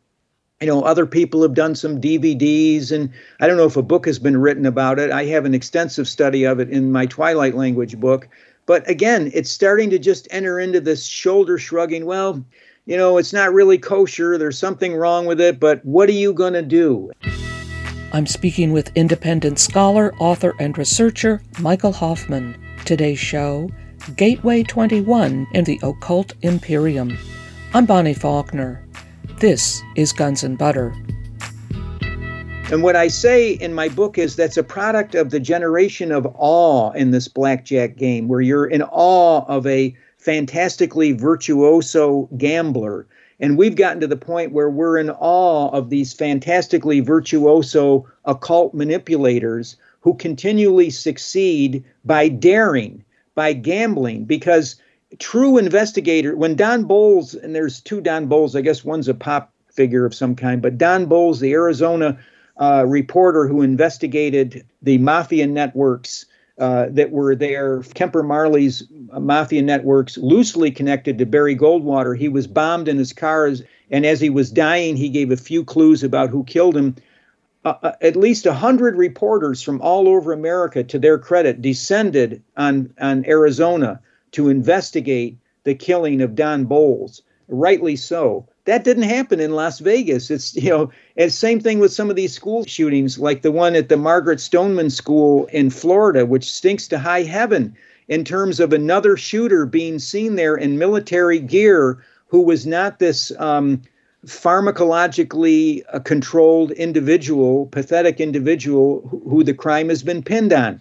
you know, other people have done some D V Ds, and I don't know if a book has been written about it. I have an extensive study of it in my Twilight Language book. But again, it's starting to just enter into this shoulder shrugging. Well, you know, it's not really kosher. There's something wrong with it. But what are you going to do? I'm speaking with independent scholar, author, and researcher Michael Hoffman. Today's show, Gateway twenty-one in the Occult Imperium. I'm Bonnie Faulkner. This is Guns and Butter. And what I say in my book is that's a product of the generation of awe in this blackjack game, where you're in awe of a fantastically virtuoso gambler. And we've gotten to the point where we're in awe of these fantastically virtuoso occult manipulators who continually succeed by daring, by gambling, because true investigator, when Don Bolles, and there's two Don Bolles, I guess one's a pop figure of some kind, but Don Bolles, the Arizona uh, reporter who investigated the mafia networks uh, that were there, Kemper Marley's mafia networks loosely connected to Barry Goldwater. He was bombed in his car, and as he was dying, he gave a few clues about who killed him. Uh, at least one hundred reporters from all over America, to their credit, descended on, on Arizona to investigate the killing of Don Bolles, rightly so. That didn't happen in Las Vegas. It's, you know, it's same thing with some of these school shootings, like the one at the Margaret Stoneman School in Florida, which stinks to high heaven in terms of another shooter being seen there in military gear who was not this um, pharmacologically controlled individual, pathetic individual who, who the crime has been pinned on.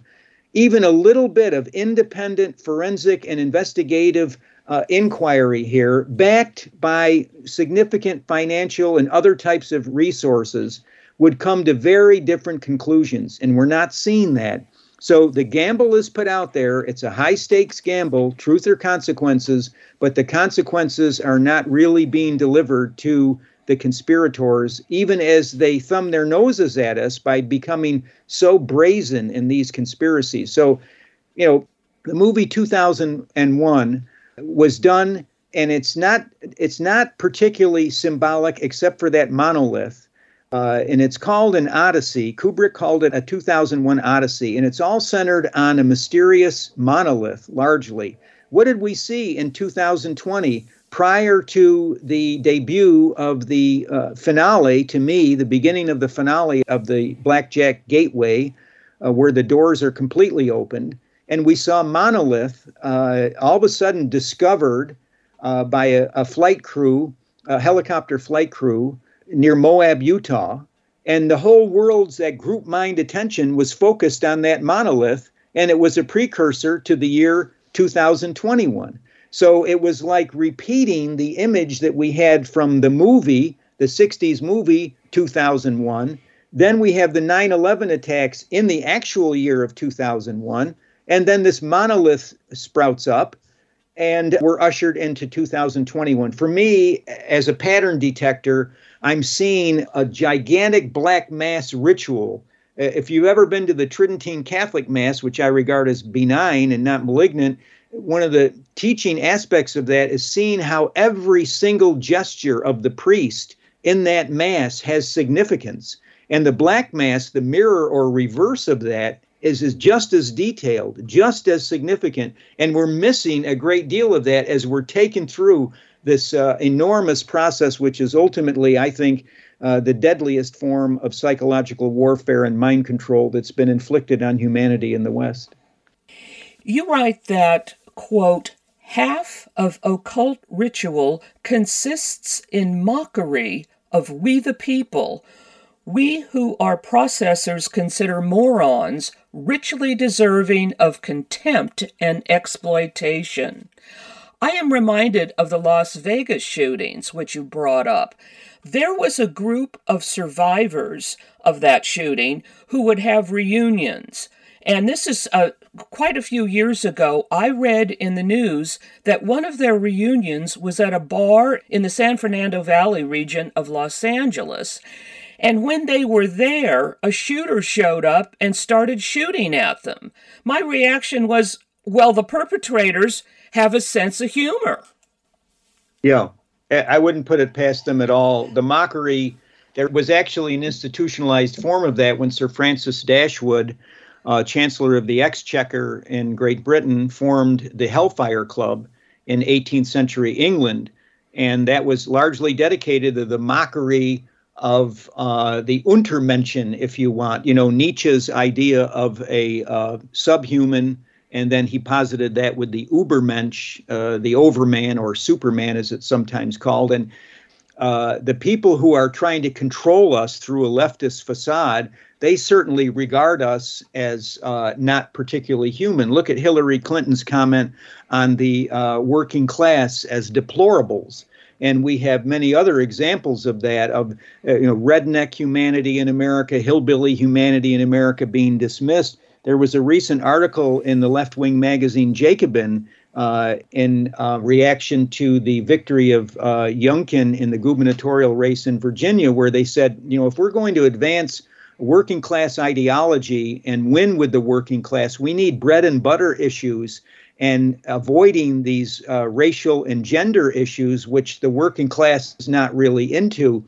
Even a little bit of independent forensic and investigative uh, inquiry here, backed by significant financial and other types of resources, would come to very different conclusions. And we're not seeing that. So the gamble is put out there. It's a high-stakes gamble, truth or consequences, but the consequences are not really being delivered to the conspirators, even as they thumb their noses at us by becoming so brazen in these conspiracies. So, you know, the movie two thousand one was done, and it's not it's not particularly symbolic except for that monolith. Uh, and it's called an Odyssey. Kubrick called it a two thousand one Odyssey, and it's all centered on a mysterious monolith, largely. What did we see in two thousand twenty prior to the debut of the uh, finale, to me, the beginning of the finale of the Blackjack Gateway, uh, where the doors are completely opened? And we saw monolith uh, all of a sudden discovered uh, by a, a flight crew, a helicopter flight crew, near Moab, Utah, and the whole world's that group mind attention was focused on that monolith, and it was a precursor to the year two thousand twenty-one. So it was like repeating the image that we had from the movie, the sixties movie, two thousand one. Then we have the nine eleven attacks in the actual year of two thousand one, and then this monolith sprouts up, and we're ushered into two thousand twenty-one. For me, as a pattern detector, I'm seeing a gigantic black mass ritual. If you've ever been to the Tridentine Catholic Mass, which I regard as benign and not malignant, one of the teaching aspects of that is seeing how every single gesture of the priest in that Mass has significance. And the black mass, the mirror or reverse of that, Is, is just as detailed, just as significant, and we're missing a great deal of that as we're taken through this uh, enormous process, which is ultimately, I think, uh, the deadliest form of psychological warfare and mind control that's been inflicted on humanity in the West. You write that, quote, half of occult ritual consists in mockery of we the people, we who our processors consider morons, richly deserving of contempt and exploitation. I am reminded of the Las Vegas shootings, which you brought up. There was a group of survivors of that shooting who would have reunions. And this is uh, quite a few years ago. I read in the news that one of their reunions was at a bar in the San Fernando Valley region of Los Angeles. And when they were there, a shooter showed up and started shooting at them. My reaction was, well, the perpetrators have a sense of humor. Yeah, I wouldn't put it past them at all. The mockery, there was actually an institutionalized form of that when Sir Francis Dashwood, uh, Chancellor of the Exchequer in Great Britain, formed the Hellfire Club in eighteenth century England. And that was largely dedicated to the mockery of uh, the Untermenschen, if you want, you know, Nietzsche's idea of a uh, subhuman, and then he posited that with the Ubermensch, uh, the Overman or Superman, as it's sometimes called. And uh, the people who are trying to control us through a leftist facade, they certainly regard us as uh, not particularly human. Look at Hillary Clinton's comment on the uh, working class as deplorables. And we have many other examples of that, of uh, you know, redneck humanity in America, hillbilly humanity in America being dismissed. There was a recent article in the left-wing magazine Jacobin uh, in uh, reaction to the victory of uh, Youngkin in the gubernatorial race in Virginia, where they said, you know, if we're going to advance working class ideology and win with the working class, we need bread and butter issues and avoiding these uh, racial and gender issues, which the working class is not really into.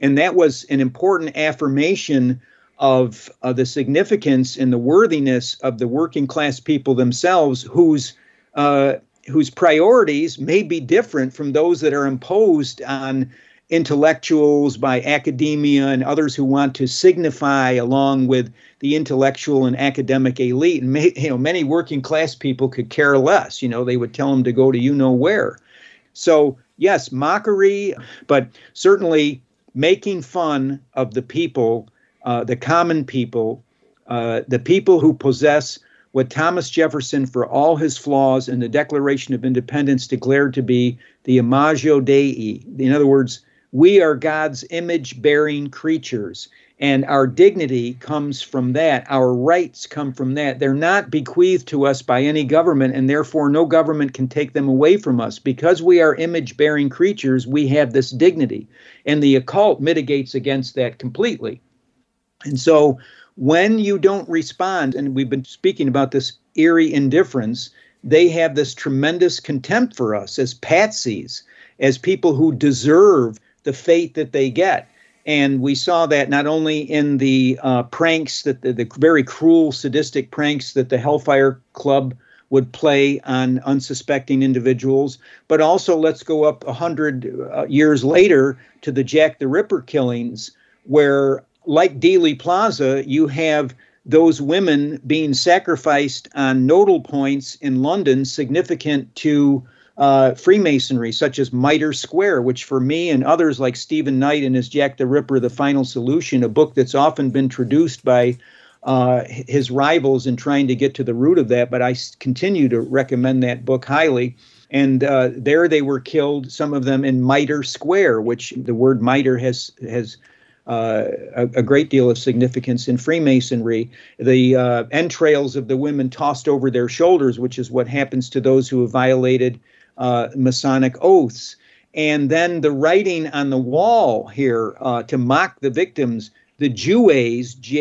And that was an important affirmation of uh, the significance and the worthiness of the working class people themselves, whose uh, whose priorities may be different from those that are imposed on intellectuals by academia and others who want to signify along with the intellectual and academic elite. And you know, many working class people could care less. You know, they would tell them to go to you know where. So yes, mockery, but certainly making fun of the people, uh, the common people, uh, the people who possess what Thomas Jefferson, for all his flaws in the Declaration of Independence, declared to be the imago Dei. In other words, we are God's image-bearing creatures, And our dignity comes from that. Our rights come from that. They're not bequeathed to us by any government, and therefore no government can take them away from us. Because we are image-bearing creatures, we have this dignity. And the occult mitigates against that completely. And so when you don't respond, and we've been speaking about this eerie indifference, they have this tremendous contempt for us as patsies, as people who deserve the fate that they get. And we saw that not only in the uh, pranks, that the, the very cruel, sadistic pranks that the Hellfire Club would play on unsuspecting individuals, but also let's go up one hundred uh, years later to the Jack the Ripper killings, where, like Dealey Plaza, you have those women being sacrificed on nodal points in London significant to Uh, Freemasonry, such as Mitre Square, which for me and others like Stephen Knight in his Jack the Ripper, The Final Solution, a book that's often been traduced by uh, his rivals in trying to get to the root of that, but I continue to recommend that book highly. And uh, there they were killed, some of them in Mitre Square, which the word mitre has has Uh, a, a great deal of significance in Freemasonry. The uh, entrails of the women tossed over their shoulders, which is what happens to those who have violated uh, Masonic oaths. And then the writing on the wall here uh, to mock the victims, the Jewes, J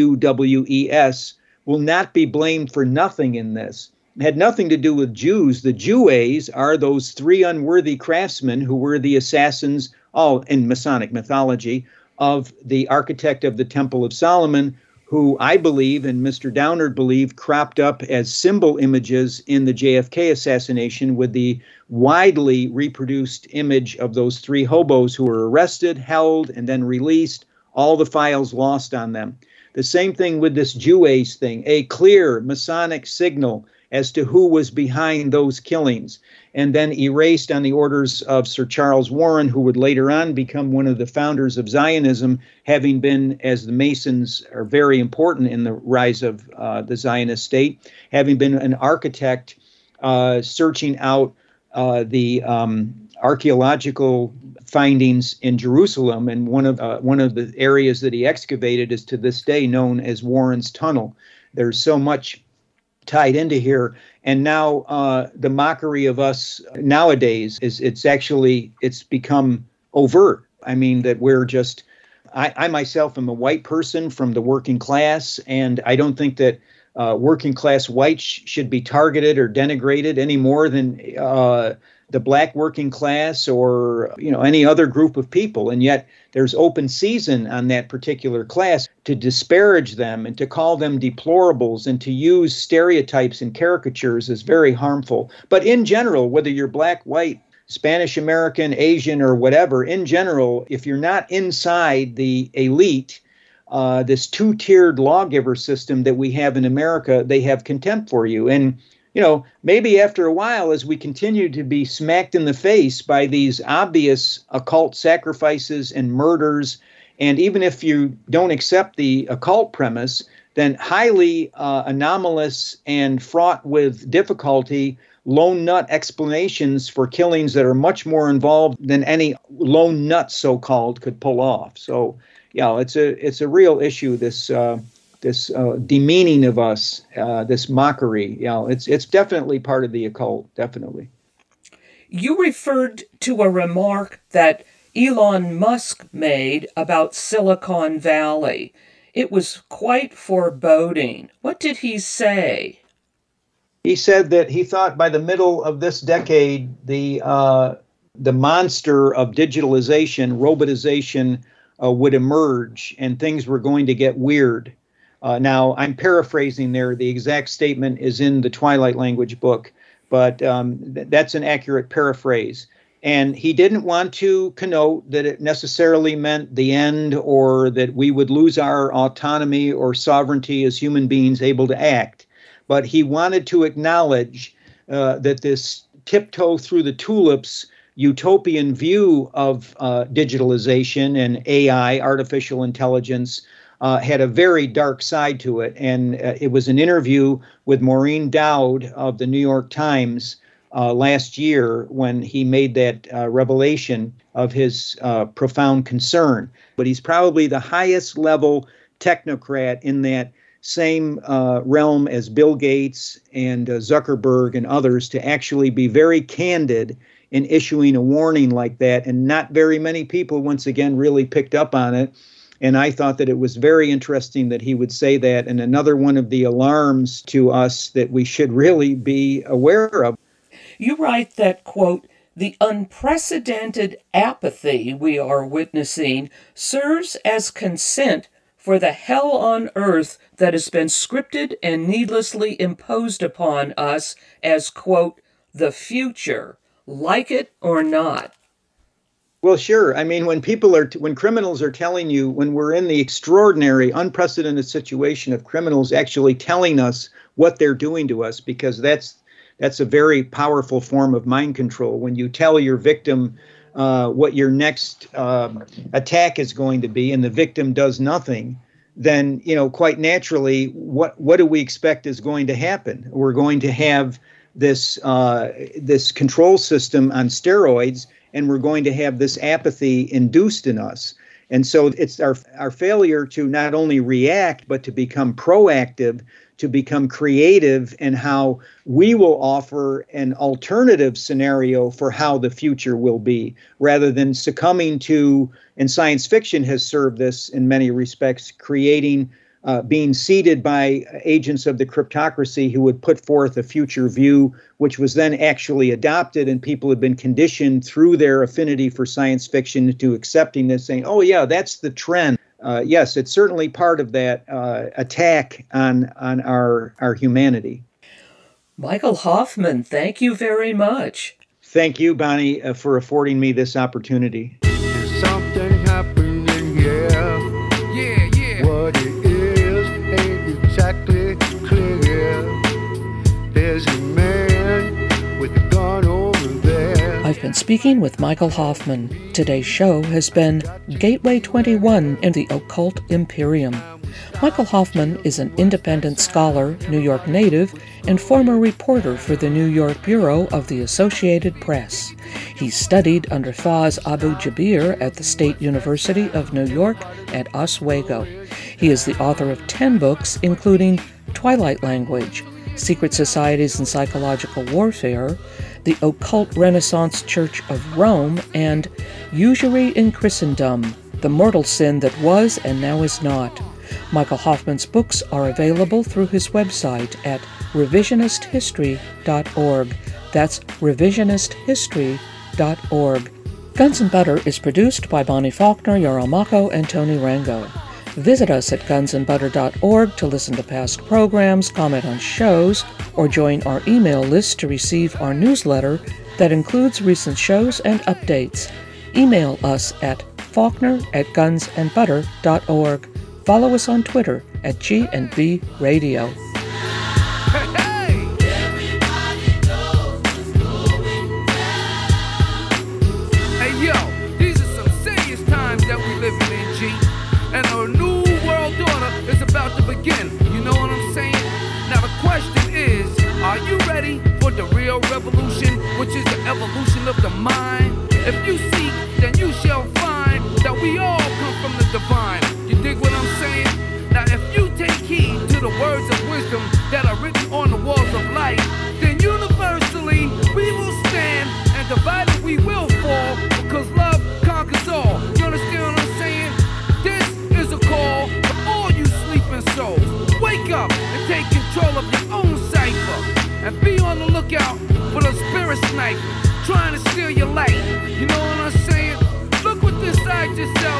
U W E S, will not be blamed for nothing in this. It had nothing to do with Jews. The Jewes are those three unworthy craftsmen who were the assassins, all in Masonic mythology, of the architect of the Temple of Solomon, who I believe and Mister Downard believed cropped up as symbol images in the J F K assassination with the widely reproduced image of those three hobos who were arrested, held, and then released, all the files lost on them. The same thing with this Jewes thing, a clear Masonic signal as to who was behind those killings, and then erased on the orders of Sir Charles Warren, who would later on become one of the founders of Zionism, having been, as the Masons are very important in the rise of uh, the Zionist state, having been an architect uh, searching out uh, the um, archaeological findings in Jerusalem. And one of, uh, one of the areas that he excavated is to this day known as Warren's Tunnel. There's so much tied into here. And now uh, the mockery of us nowadays is it's actually, it's become overt. I mean, that we're just, I, I myself am a white person from the working class, and I don't think that uh, working class whites sh- should be targeted or denigrated any more than uh, the black working class or, you know, any other group of people. And yet there's open season on that particular class to disparage them and to call them deplorables and to use stereotypes and caricatures is very harmful. But in general, whether you're black, white, Spanish American, Asian, or whatever, in general, if you're not inside the elite, uh, this two-tiered lawgiver system that we have in America, they have contempt for you. And you know, maybe after a while, as we continue to be smacked in the face by these obvious occult sacrifices and murders, and even if you don't accept the occult premise, then highly uh, anomalous and fraught with difficulty, lone nut explanations for killings that are much more involved than any lone nut, so-called, could pull off. So, yeah, it's a it's a real issue, this uh this uh, demeaning of us, uh, this mockery. You know, it's it's definitely part of the occult, definitely. You referred to a remark that Elon Musk made about Silicon Valley. It was quite foreboding. What did he say? He said that he thought by the middle of this decade, the uh, the monster of digitalization, robotization, uh, would emerge and things were going to get weird. Uh, now, I'm paraphrasing there. The exact statement is in the Twilight Language book, but um, th- that's an accurate paraphrase. And he didn't want to connote that it necessarily meant the end or that we would lose our autonomy or sovereignty as human beings able to act. But he wanted to acknowledge uh, that this tiptoe through the tulips utopian view of uh, digitalization and A I, artificial intelligence, Uh, had a very dark side to it. And uh, it was an interview with Maureen Dowd of the New York Times uh, last year when he made that uh, revelation of his uh, profound concern. But he's probably the highest level technocrat in that same uh, realm as Bill Gates and uh, Zuckerberg and others to actually be very candid in issuing a warning like that. And not very many people, once again, really picked up on it. And I thought that it was very interesting that he would say that. And another one of the alarms to us that we should really be aware of. You write that, quote, "The unprecedented apathy we are witnessing serves as consent for the hell on earth that has been scripted and needlessly imposed upon us as, quote, the future, like it or not." Well, sure. I mean, when people are, t- when criminals are telling you, when we're in the extraordinary, unprecedented situation of criminals actually telling us what they're doing to us, because that's that's a very powerful form of mind control. When you tell your victim Uh, what your next uh, attack is going to be, and the victim does nothing, then, you know, quite naturally, what what do we expect is going to happen? We're going to have this uh, this control system on steroids, and we're going to have this apathy induced in us. And so it's our our failure to not only react, but to become proactive, to become creative in how we will offer an alternative scenario for how the future will be, rather than succumbing to, and science fiction has served this in many respects, creating, uh, being seeded by agents of the cryptocracy who would put forth a future view, which was then actually adopted, and people have been conditioned through their affinity for science fiction to accepting this, saying, oh yeah, that's the trend. Uh, yes, it's certainly part of that uh, attack on on our, our humanity. Michael Hoffman, thank you very much. Thank you, Bonnie, uh, for affording me this opportunity. There's something happening here. Yeah, yeah. What it is ain't exactly clear. There's a man with a gun over there. I've been speaking with Michael Hoffman. Today's show has been Gateway twenty-one in the Occult Imperium. Michael Hoffman is an independent scholar, New York native, and former reporter for the New York Bureau of the Associated Press. He studied under Faiz Abu-Jaber at the State University of New York at Oswego. He is the author of ten books, including Twilight Language, Secret Societies in Psychological Warfare, The Occult Renaissance Church of Rome, and Usury in Christendom, the mortal sin that was and now is not. Michael Hoffman's books are available through his website at revisionist history dot org. That's revisionist history dot org. Guns and Butter is produced by Bonnie Faulkner, Yara Mako, and Tony Rango. Visit us at guns and butter dot org to listen to past programs, comment on shows, or join our email list to receive our newsletter that includes recent shows and updates. Email us at faulkner at guns and butter dot org. Follow us on Twitter at G and B Radio. Hey, yo, these are some serious times that we live in, G. And our new world order is about to begin. You know what I'm saying? Now the question is, are you ready for the real revolution, which is the evolution of the mind? If you seek, then you shall find that we all come from the divine. You dig what I'm saying? Now if you take heed to the words of wisdom that are written on the walls of life, then universally we will stand, and divided we will fall, because love conquers all. You understand what I'm saying? Call for all you sleeping souls. Wake up and take control of your own cipher, and be on the lookout for the spirit sniper trying to steal your life. You know what I'm saying? Look what this side just said.